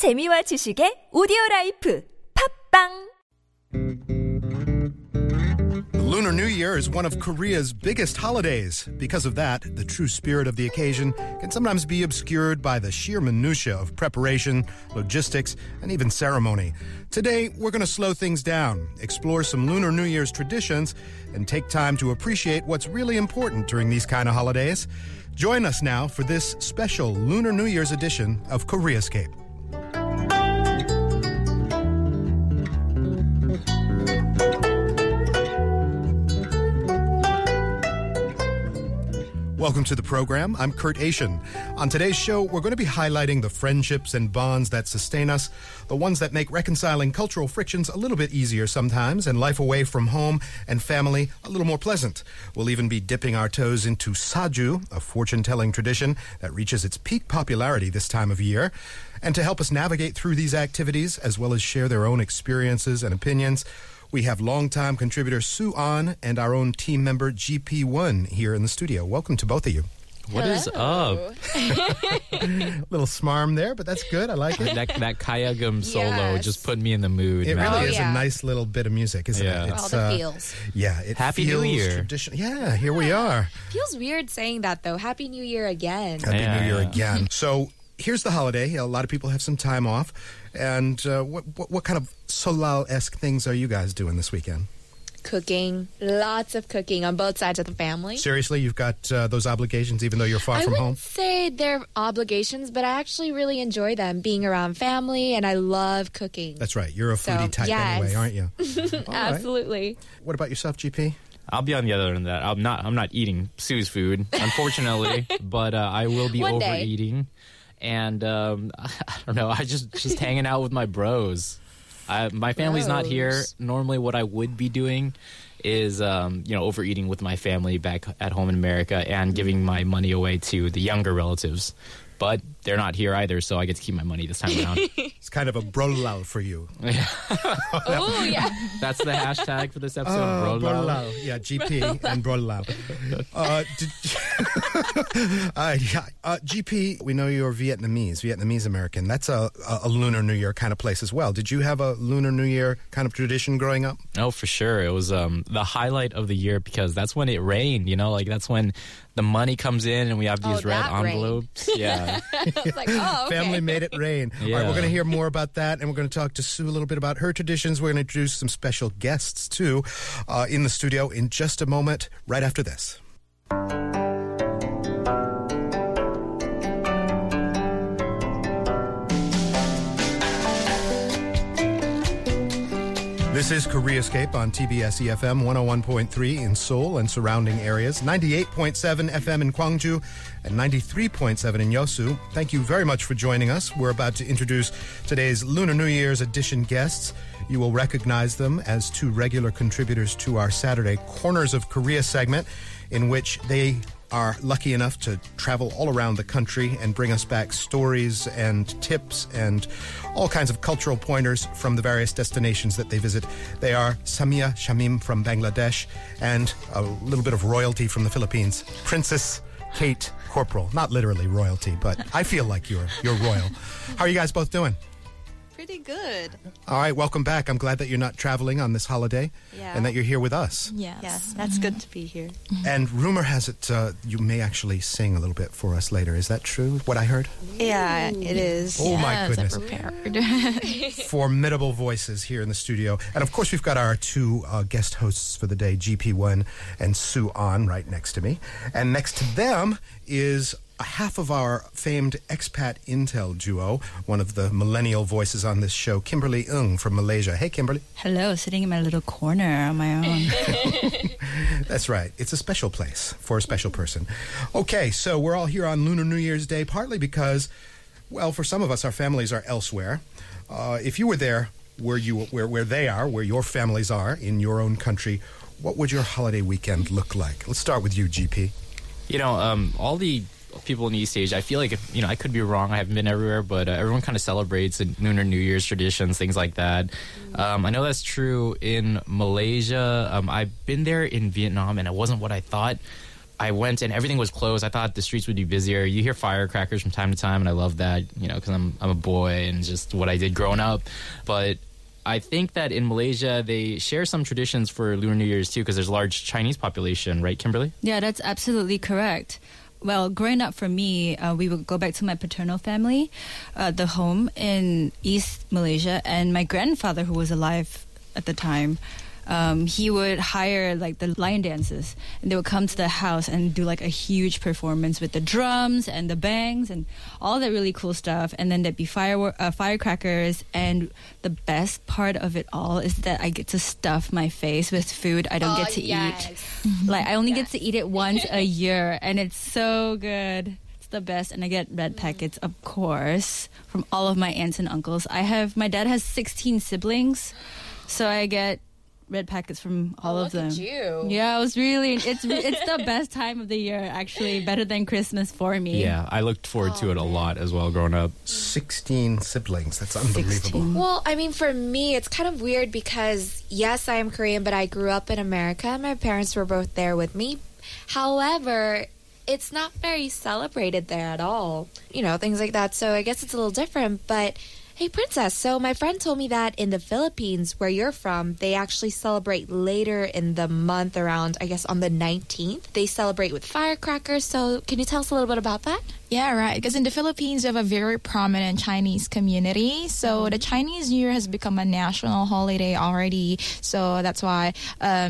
재미와 지식의 오디오라이프 팝빵 Lunar New Year is one of Korea's biggest holidays. Because of that, the true spirit of the occasion can sometimes be obscured by the sheer minutiae of preparation, logistics, and even ceremony. Today, we're going to slow things down, explore some Lunar New Year's traditions, and take time to appreciate what's really important during these kind of holidays. Join us now for this special Lunar New Year's edition of Koreascape. Welcome to the program. I'm Kurt Aishin. On today's show, we're going to be highlighting the friendships and bonds that sustain us, the ones that make reconciling cultural frictions a little bit easier sometimes, and life away from home and family a little more pleasant. We'll even be dipping our toes into Saju, a fortune-telling tradition that reaches its peak popularity this time of year. And to help us navigate through these activities, as well as share their own experiences and opinions, we have longtime contributor Sue Ahn and our own team member GP1 here in the studio. Welcome to both of you. What Hello. Is up? Little smarm there, but that's good. I like it. That Kyagum solo just put me in the mood. It really is a nice little bit of music, isn't it? It's, all the feels. Yeah, it Happy feels New Year. Traditional. Yeah, here we are. Feels weird saying that, though. Happy New Year again. Happy New Year again. So here's the holiday. A lot of people have some time off. And what kind of Solal-esque things are you guys doing this weekend? Cooking. Lots of cooking on both sides of the family. Seriously, you've got those obligations even though you're far from home? I wouldn't say they're obligations, but I actually really enjoy them, being around family, and I love cooking. That's right. You're a foodie type anyway, aren't you? Absolutely. Right. What about yourself, GP? I'll be on the other end of that. I'm not eating Sue's food, unfortunately, but I will be overeating. And I don't know, I just hanging out with my bros. My family's not here. Normally what I would be doing is, overeating with my family back at home in America and giving my money away to the younger relatives. But they're not here either, so I get to keep my money this time around. It's kind of a brolal for you. Oh, yeah. That's the hashtag for this episode, brolal. Brolal. Yeah, GP and brolal. GP, we know you're Vietnamese-American. That's a Lunar New Year kind of place as well. Did you have a Lunar New Year kind of tradition growing up? Oh, for sure. It was the highlight of the year because that's when it rained, that's when the money comes in and we have these red envelopes. Rain. Yeah. Family made it rain. Yeah. All right, we're going to hear more about that, and we're going to talk to Sue a little bit about her traditions. We're going to introduce some special guests, too, in the studio in just a moment, right after this. This is Koreascape on TBS eFM 101.3 in Seoul and surrounding areas, 98.7 FM in Gwangju, and 93.7 in Yeosu. Thank you very much for joining us. We're about to introduce today's Lunar New Year's edition guests. You will recognize them as two regular contributors to our Saturday Corners of Korea segment, in which they are lucky enough to travel all around the country and bring us back stories and tips and all kinds of cultural pointers from the various destinations that they visit. They are Samia Shamim from Bangladesh and a little bit of royalty from the Philippines, Princess Kate Corporal. Not literally royalty, but I feel like you're royal. How are you guys both doing? Pretty good. All right, welcome back. I'm glad that you're not traveling on this holiday and that you're here with us. Yes, that's good to be here. And rumor has it you may actually sing a little bit for us later. Is that true, what I heard? Yeah, it is. Oh, my goodness. I'm prepared. Formidable voices here in the studio. And, of course, we've got our two guest hosts for the day, GP1 and Sue Ahn, right next to me. And next to them is half of our famed expat intel duo, one of the millennial voices on this show, Kimberly Ng from Malaysia. Hey, Kimberly. Hello, sitting in my little corner on my own. That's right. It's a special place for a special person. Okay, so we're all here on Lunar New Year's Day, partly because, well, for some of us, our families are elsewhere. If you were there where your families are in your own country, what would your holiday weekend look like? Let's start with you, GP. All the people in East Asia, I feel like, I could be wrong, I haven't been everywhere, but everyone kind of celebrates Lunar New Year's traditions, things like that. I know that's true in Malaysia. I've been there in Vietnam, and it wasn't what I thought. I went and everything was closed. I thought the streets would be busier. You hear firecrackers from time to time, and I love that, you know, because I'm a boy and just what I did growing up. But I think that in Malaysia, they share some traditions for Lunar New Year's too, because there's a large Chinese population, right, Kimberly? Yeah, that's absolutely correct. Well, growing up for me, we would go back to my paternal family, the home in East Malaysia, and my grandfather, who was alive at the time, he would hire like the lion dancers, and they would come to the house and do like a huge performance with the drums and the bangs and all that really cool stuff. And then there'd be firecrackers. And the best part of it all is that I get to stuff my face with food I don't get to eat. Like I only get to eat it once a year, and it's so good. The best. And I get red packets, of course, from all of my aunts and uncles. My dad has 16 siblings, so I get red packets from all of them. Look at you. Yeah, it was really it's the best time of the year, actually, better than Christmas for me. Yeah, I looked forward to it a lot as well growing up. 16 siblings, that's unbelievable. 16. Well, I mean, for me, it's kind of weird because yes, I am Korean, but I grew up in America. My parents were both there with me. However, it's not very celebrated there at all. You know, things like that. So I guess it's a little different. But hey, Princess, so my friend told me that in the Philippines, where you're from, they actually celebrate later in the month around, I guess, on the 19th. They celebrate with firecrackers. So can you tell us a little bit about that? Yeah, right. Because in the Philippines, we have a very prominent Chinese community. So the Chinese New Year has become a national holiday already. So that's why,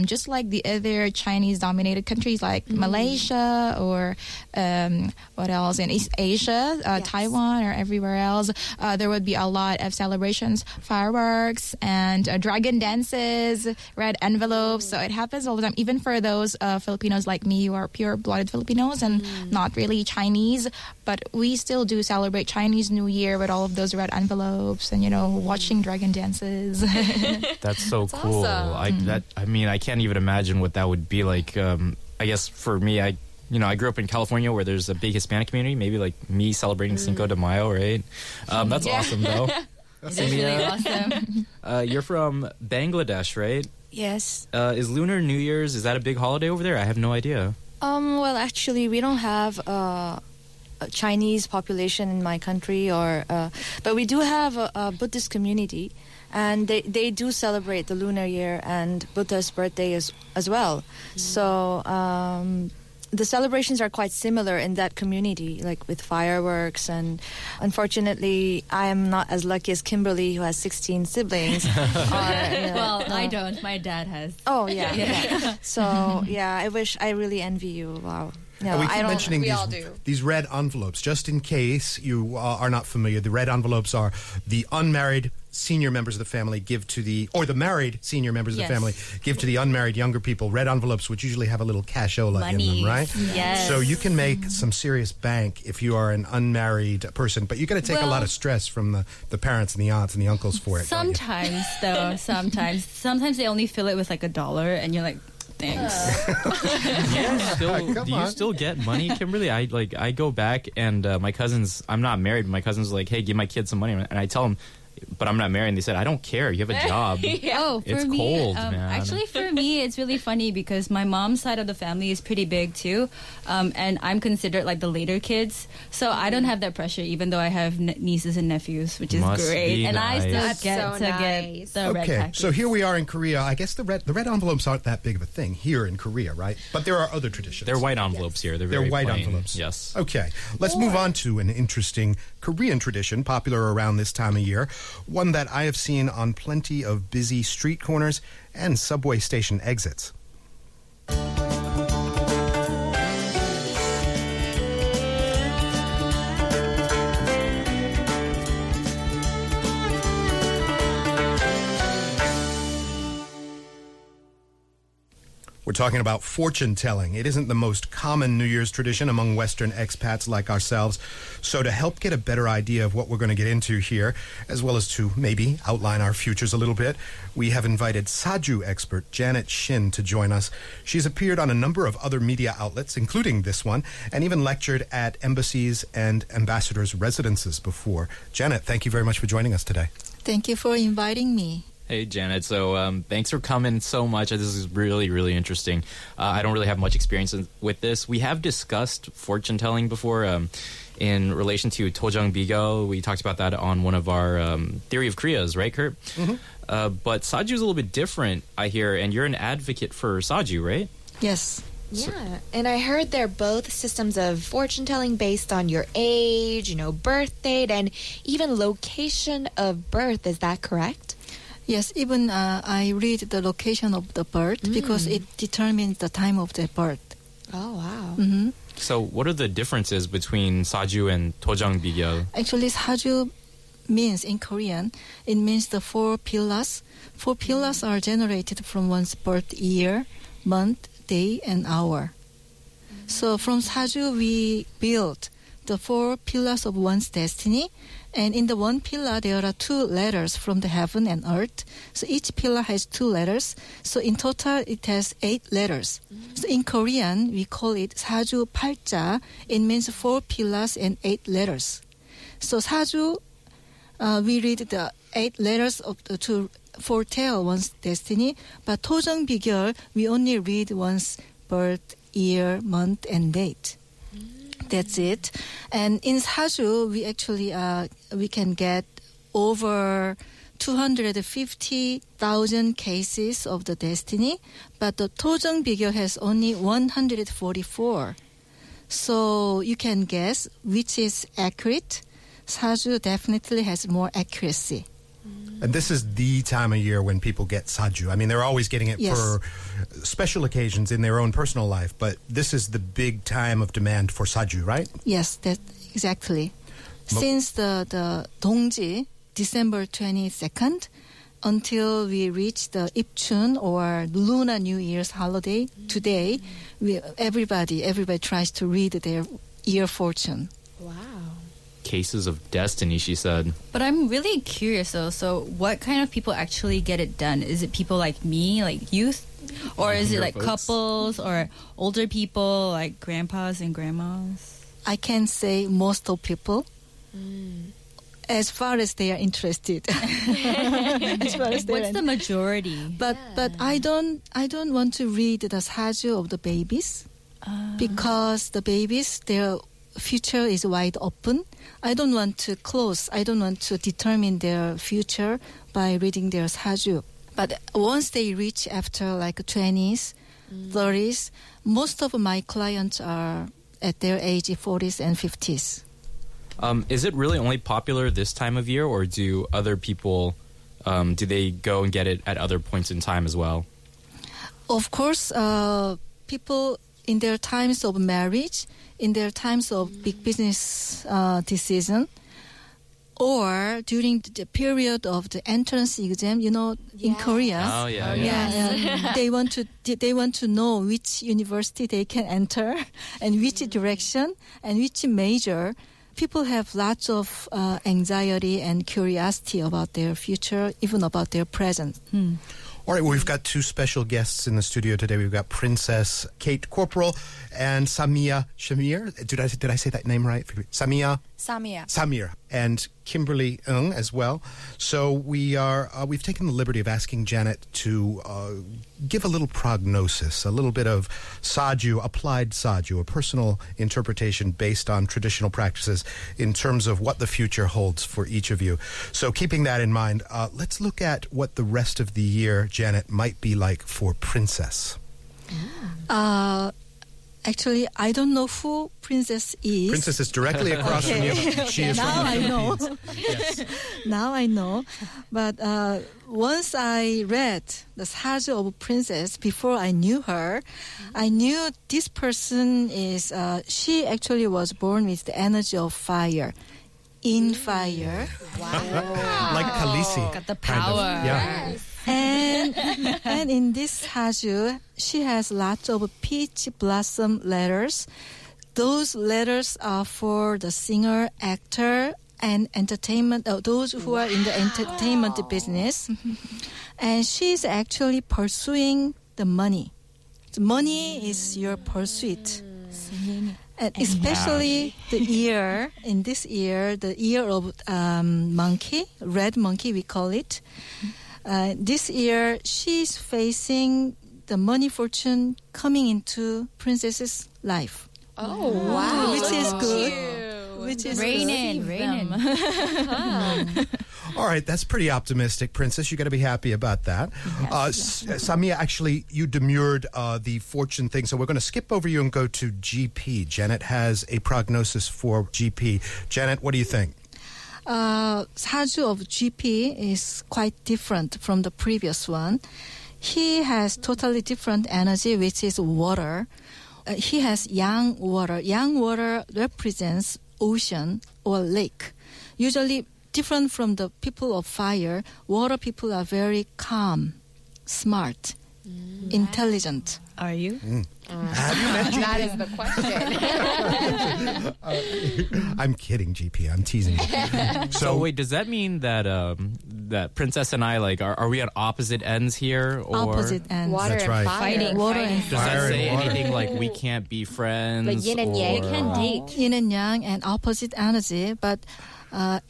just like the other Chinese-dominated countries like Malaysia or what else in East Asia, Taiwan or everywhere else, there would be a lot of celebrations, fireworks and dragon dances, red envelopes. So it happens all the time, even for those Filipinos like me who are pure-blooded Filipinos and not really Chinese. But we still do celebrate Chinese New Year with all of those red envelopes and, you know, watching dragon dances. That's so That's cool. Awesome. I mean, I can't even imagine what that would be like. I guess for me, I grew up in California where there's a big Hispanic community, maybe like me celebrating Cinco de Mayo, right? That's awesome, though. That's really awesome. You're from Bangladesh, right? Yes. Is Lunar New Year's, is that a big holiday over there? I have no idea. Well, actually, we don't have... Chinese population in my country, but we do have a Buddhist community, and they do celebrate the Lunar Year and Buddha's birthday as well. So the celebrations are quite similar in that community, like with fireworks. And unfortunately, I am not as lucky as Kimberly, who has 16 siblings. I don't. My dad has. Oh yeah. So yeah, I really envy you. Wow. No, we keep mentioning these red envelopes, just in case you are not familiar. The red envelopes are the unmarried senior members of the family the married senior members of the family give to the unmarried younger people red envelopes, which usually have a little cashola in them, right? Yes. So you can make some serious bank if you are an unmarried person, but you're going to take a lot of stress from the parents and the aunts and the uncles for it. Sometimes, though, sometimes they only fill it with like $1, and you're like, thanks. Do you still get money, Kimberly? I go back and my cousins, I'm not married, but my cousins are like, hey, give my kids some money. And I tell them, but I'm not married. And they said, I don't care. You have a job. It's cold, man. Actually, for me, it's really funny because my mom's side of the family is pretty big too. And I'm considered like the later kids. So I don't have that pressure, even though I have nieces and nephews, which is great. And nice. I still get the red packets. So here we are in Korea. I guess the red envelopes aren't that big of a thing here in Korea, right? But there are other traditions. They're white envelopes here. They're white plain envelopes. Yes. Okay. Let's move on to an interesting Korean tradition popular around this time of year. One that I have seen on plenty of busy street corners and subway station exits. We're talking about fortune-telling. It isn't the most common New Year's tradition among Western expats like ourselves. So to help get a better idea of what we're going to get into here, as well as to maybe outline our futures a little bit, we have invited Saju expert Janet Shin to join us. She's appeared on a number of other media outlets, including this one, and even lectured at embassies and ambassadors' residences before. Janet, thank you very much for joining us today. Thank you for inviting me. Hey, Janet. So thanks for coming so much. This is really, really interesting. I don't really have much experience with this. We have discussed fortune-telling before in relation to Tojong Bigyeol. We talked about that on one of our Theory of Kriyas, right, Kurt? Mm-hmm. But Saju is a little bit different, I hear, and you're an advocate for Saju, right? Yes. Yeah, and I heard they're both systems of fortune-telling based on your age, you know, birth date, and even location of birth. Is that correct? Yes, even I read the location of the birth because it determines the time of the birth. Oh, wow. Mm-hmm. So what are the differences between Saju and Tojong Bigyeol? Actually, Saju means, in Korean, it means the four pillars. Four pillars are generated from one's birth year, month, day and hour. So from Saju we build the four pillars of one's destiny, and in the one pillar there are two letters from the heaven and earth. So each pillar has two letters. So in total it has 8 letters. So in Korean we call it Saju Palja. It means 4 pillars and 8 letters. So Saju, we read the 8 letters of the two foretell one's destiny, but Tojong Bigyeol, we only read one's birth, year, month, and date. That's it. And in Saju, we actually we can get over 250,000 cases of the destiny, but the Tojong Bigyeol has only 144. So you can guess which is accurate. Saju definitely has more accuracy. And this is the time of year when people get Saju. I mean, they're always getting it for special occasions in their own personal life, but this is the big time of demand for Saju, right? Yes, that exactly. Since the Dongji, December 22nd, until we reach the Ipchun or Lunar New Year's holiday today, everybody tries to read their year fortune. Wow. Cases of destiny, she said. But I'm really curious though, so what kind of people actually get it done? Is it people like me, like youth? Or is it like couples or older people, like grandpas and grandmas? I can say most of people. As far as they are interested. What's the majority? But I don't want to read the Saju of the babies because the babies, they're future is wide open. I don't want to close. I don't want to determine their future by reading their Saju. But once they reach after like 20s, 30s, most of my clients are at their age 40s and 50s. Is it really only popular this time of year, or do other people, do they go and get it at other points in time as well? Of course, people in their times of marriage, in their times of big business decision, or during the period of the entrance exam, you know, in Korea, they want to know which university they can enter and which direction and which major. People have lots of anxiety and curiosity about their future, even about their present. All right, well, we've got 2 special guests in the studio today. We've got Princess Katie Corporal and Samia Shamir. Did I say that name right? Samir. And Kimberly Ng as well. So we are we've taken the liberty of asking Janet to give a little prognosis, a little bit of Saju, applied Saju, a personal interpretation based on traditional practices in terms of what the future holds for each of you. So keeping that in mind, let's look at what the rest of the year, Janet, might be like for Princess. Actually, I don't know who Princess is. Princess is directly across from you. She is now from the Philippines. Yes. Now I know. But once I read the Saju of Princess, before I knew her, I knew this person is, she actually was born with the energy of fire. In fire. Wow. Like Khaleesi. Got the power. Kind of. Yeah. Yes. And in this Saju, she has lots of peach blossom letters. Those letters are for the singer, actor, and entertainment, those who are in the entertainment business. And she's actually pursuing the money. The money is your pursuit. And especially in this year, the year of monkey, red monkey we call it. This year, she's facing the money fortune coming into Princess's life. Oh, wow. Which is good. Cute. Which is rain in. All right, that's pretty optimistic, Princess. You got to be happy about that. Yes. Samia, actually, you demurred the fortune thing, so we're going to skip over you and go to GP. Janet has a prognosis for GP. Janet, what do you think? Saju of GP is quite different from the previous one. He has totally different energy, which is water. He has yang water. Yang water represents ocean or lake. Usually different from the people of fire, water people are very calm, smart, intelligent. Are you? Have you met GP? That is the question. I'm kidding, GP. I'm teasing you. So wait, does that mean that Princess and I, like, are we at opposite ends here? Or? Opposite ends. Water That's and right. fire. Fighting. Water and fire. Does that say anything like we can't be friends? But yin and yang. We can't date. Yin and yang and opposite energy, but...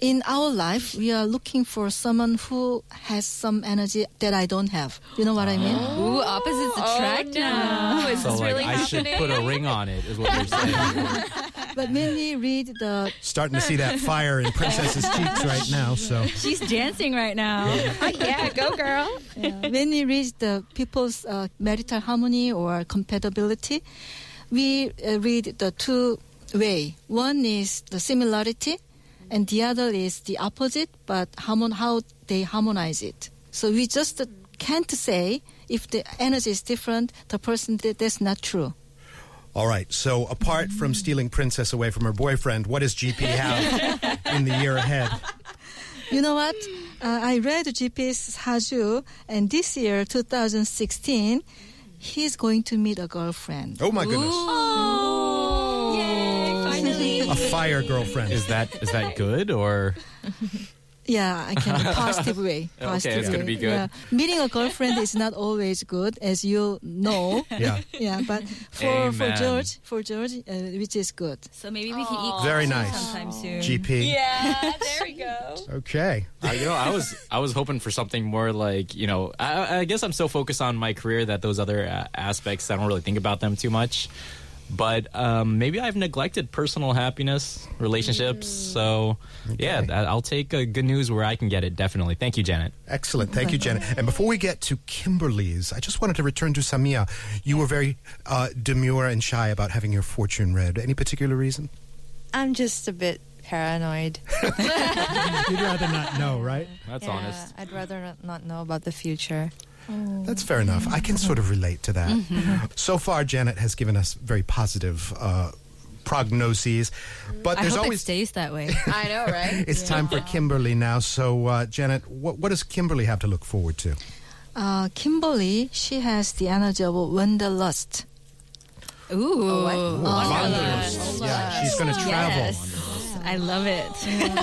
in our life, we are looking for someone who has some energy that I don't have. You know what I mean? Ooh, opposites attract. No. Is so this really happening? I should put a ring on it, is what you're saying. But mainly read the... Starting to see that fire in Princess's cheeks right now, so... She's dancing right now. Yeah, yeah, go girl. Yeah. Mainly read the people's marital harmony or compatibility. We read the two way. One is the similarity, and the other is the opposite, but how they harmonize it. So we just can't say if the energy is different, the person, that's not true. All right, so apart from stealing Princess away from her boyfriend, what does GP have in the year ahead? You know what? I read GP's Saju, and this year, 2016, he's going to meet a girlfriend. Oh, my goodness. Oh, yay, finally. A fire girlfriend. Is that good or? Yeah, I can. Positive way. Positive okay, it's going to be good. Yeah. Meeting a girlfriend is not always good, as you know. Yeah. Yeah, but for George, which is good. So maybe we can eat very nice sometime soon. GP. Yeah, there we go. Okay. You know, I was hoping for something more like, you know, I guess I'm so focused on my career that those other aspects, I don't really think about them too much. But maybe I've neglected personal happiness, relationships. So, okay. Yeah, I'll take good news where I can get it, definitely. Thank you, Janet. Excellent. Thank you, Janet. And before we get to Kimberly's, I just wanted to return to Samia. You were very demure and shy about having your fortune read. Any particular reason? I'm just a bit paranoid. You'd rather not know, right? That's honest. I'd rather not know about the future. That's fair enough. I can sort of relate to that. Mm-hmm. So far, Janet has given us very positive prognoses. But I hope it stays that way. I know, right? It's time for Kimberly now. So, Janet, what does Kimberly have to look forward to? Kimberly, she has the energy of wanderlust. Ooh. Wanderlust. Yeah, she's going to travel. Yes. I love it.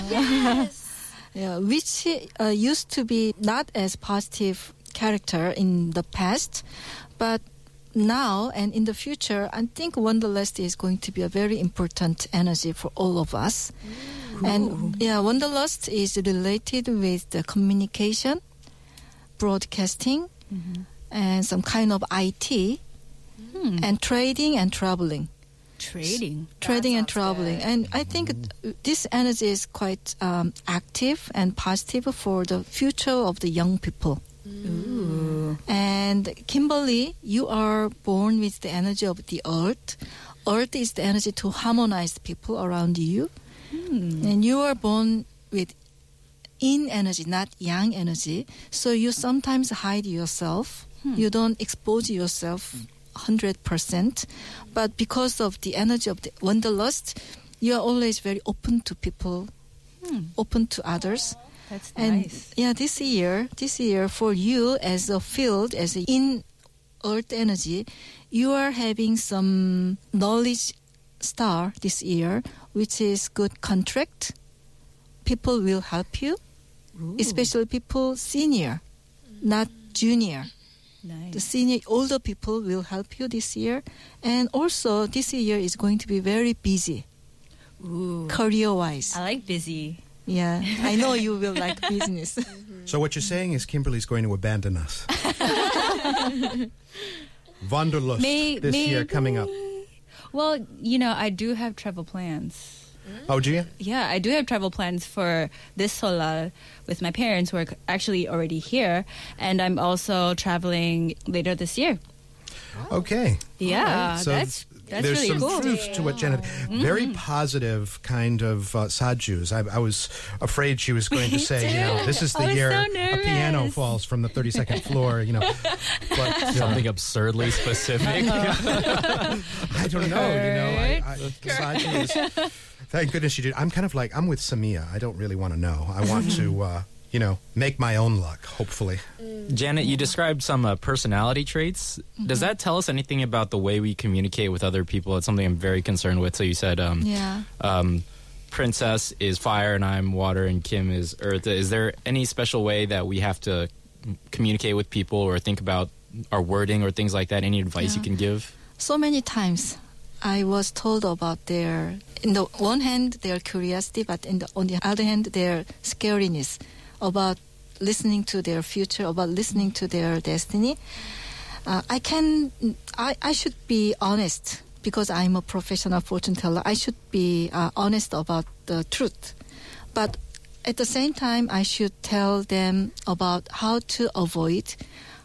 Yes. Yeah, which used to be not as positive character in the past, but now and in the future, I think wanderlust is going to be a very important energy for all of us. Ooh. And yeah, wanderlust is related with the communication, broadcasting, and some kind of IT, and trading and traveling. Trading and traveling. Good. And I think this energy is quite active and positive for the future of the young people. Ooh. And Kimberly, you are born with the energy of the earth. Earth is the energy to harmonize people around you. And you are born with yin energy, not yang energy. So you sometimes hide yourself. You don't expose yourself 100%. But because of the energy of the wanderlust, you are always very open to people, open to others. That's nice. Yeah, this year for you as a field, as in earth energy, you are having some knowledge star this year, which is good contract. People will help you, especially people senior, not junior. Nice. The senior, older people will help you this year. And also this year is going to be very busy, career-wise. I like busy. Yeah, I know you will like business. So what you're saying is Kimberly's going to abandon us. Wanderlust this year coming up. Well, you know, I do have travel plans. Oh, do you? Yeah, I do have travel plans for this Solal with my parents who are actually already here. And I'm also traveling later this year. Oh. Okay. Yeah, right. So that's there's really some cool truth to what Janet... Mm-hmm. Very positive kind of sajus. I was afraid she was going to say, you know, this is the year a piano falls from the 32nd floor, you know. But, something absurdly specific. I don't know, you know. Sajus is... Thank goodness you did. I'm kind of like, I'm with Samia. I don't really want to know. I want to, you know, make my own luck, hopefully. Janet, you described some personality traits. Mm-hmm. Does that tell us anything about the way we communicate with other people? It's something I'm very concerned with. So you said Princess is fire and I'm water and Kim is earth. Is there any special way that we have to communicate with people or think about our wording or things like that? Any advice you can give? So many times I was told about their, in the one hand, their curiosity, but on the other hand, their scariness about listening to their future, about listening to their destiny. I should be honest because I'm a professional fortune teller. I should be honest about the truth. But at the same time, I should tell them about how to avoid,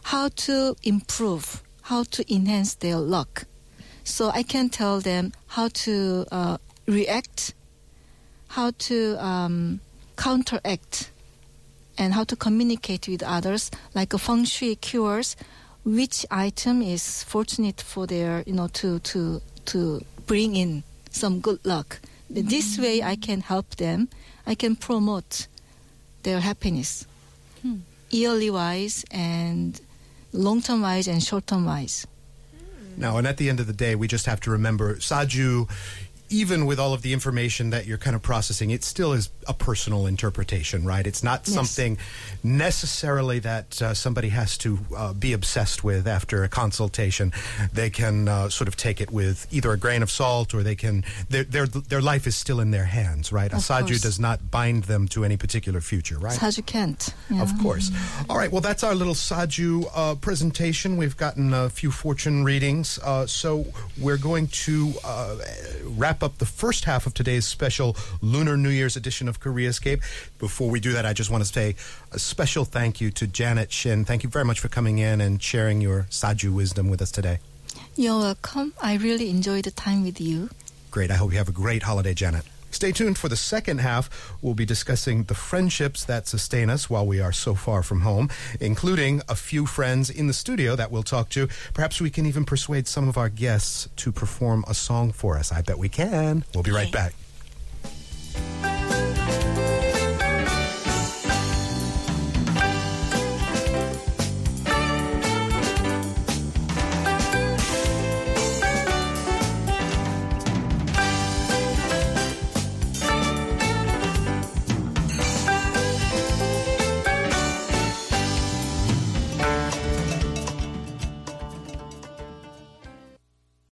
how to improve, how to enhance their luck. So I can tell them how to react, how to counteract, and how to communicate with others, like a feng shui cures, which item is fortunate for their, you know, to bring in some good luck. Mm-hmm. This way I can help them. I can promote their happiness, yearly wise and long-term wise and short-term wise. No, and at the end of the day, we just have to remember, Saju, even with all of the information that you're kind of processing, it still is a personal interpretation, right? It's not something necessarily that somebody has to be obsessed with after a consultation. They can sort of take it with either a grain of salt or they can... Their life is still in their hands, right? A Saju does not bind them to any particular future, right? Saju can't. Yeah. Of course. All right, well, that's our little Saju presentation. We've gotten a few fortune readings, so we're going to wrap up the first half of today's special Lunar New Year's edition of Koreascape. Before we do that, I just want to say a special thank you to Janet Shin. Thank you very much for coming in and sharing your Saju wisdom with us today. You're welcome. I really enjoyed the time with you. Great. I hope you have a great holiday, Janet. Stay tuned for the second half. We'll be discussing the friendships that sustain us while we are so far from home, including a few friends in the studio that we'll talk to. Perhaps we can even persuade some of our guests to perform a song for us. I bet we can. We'll be right back.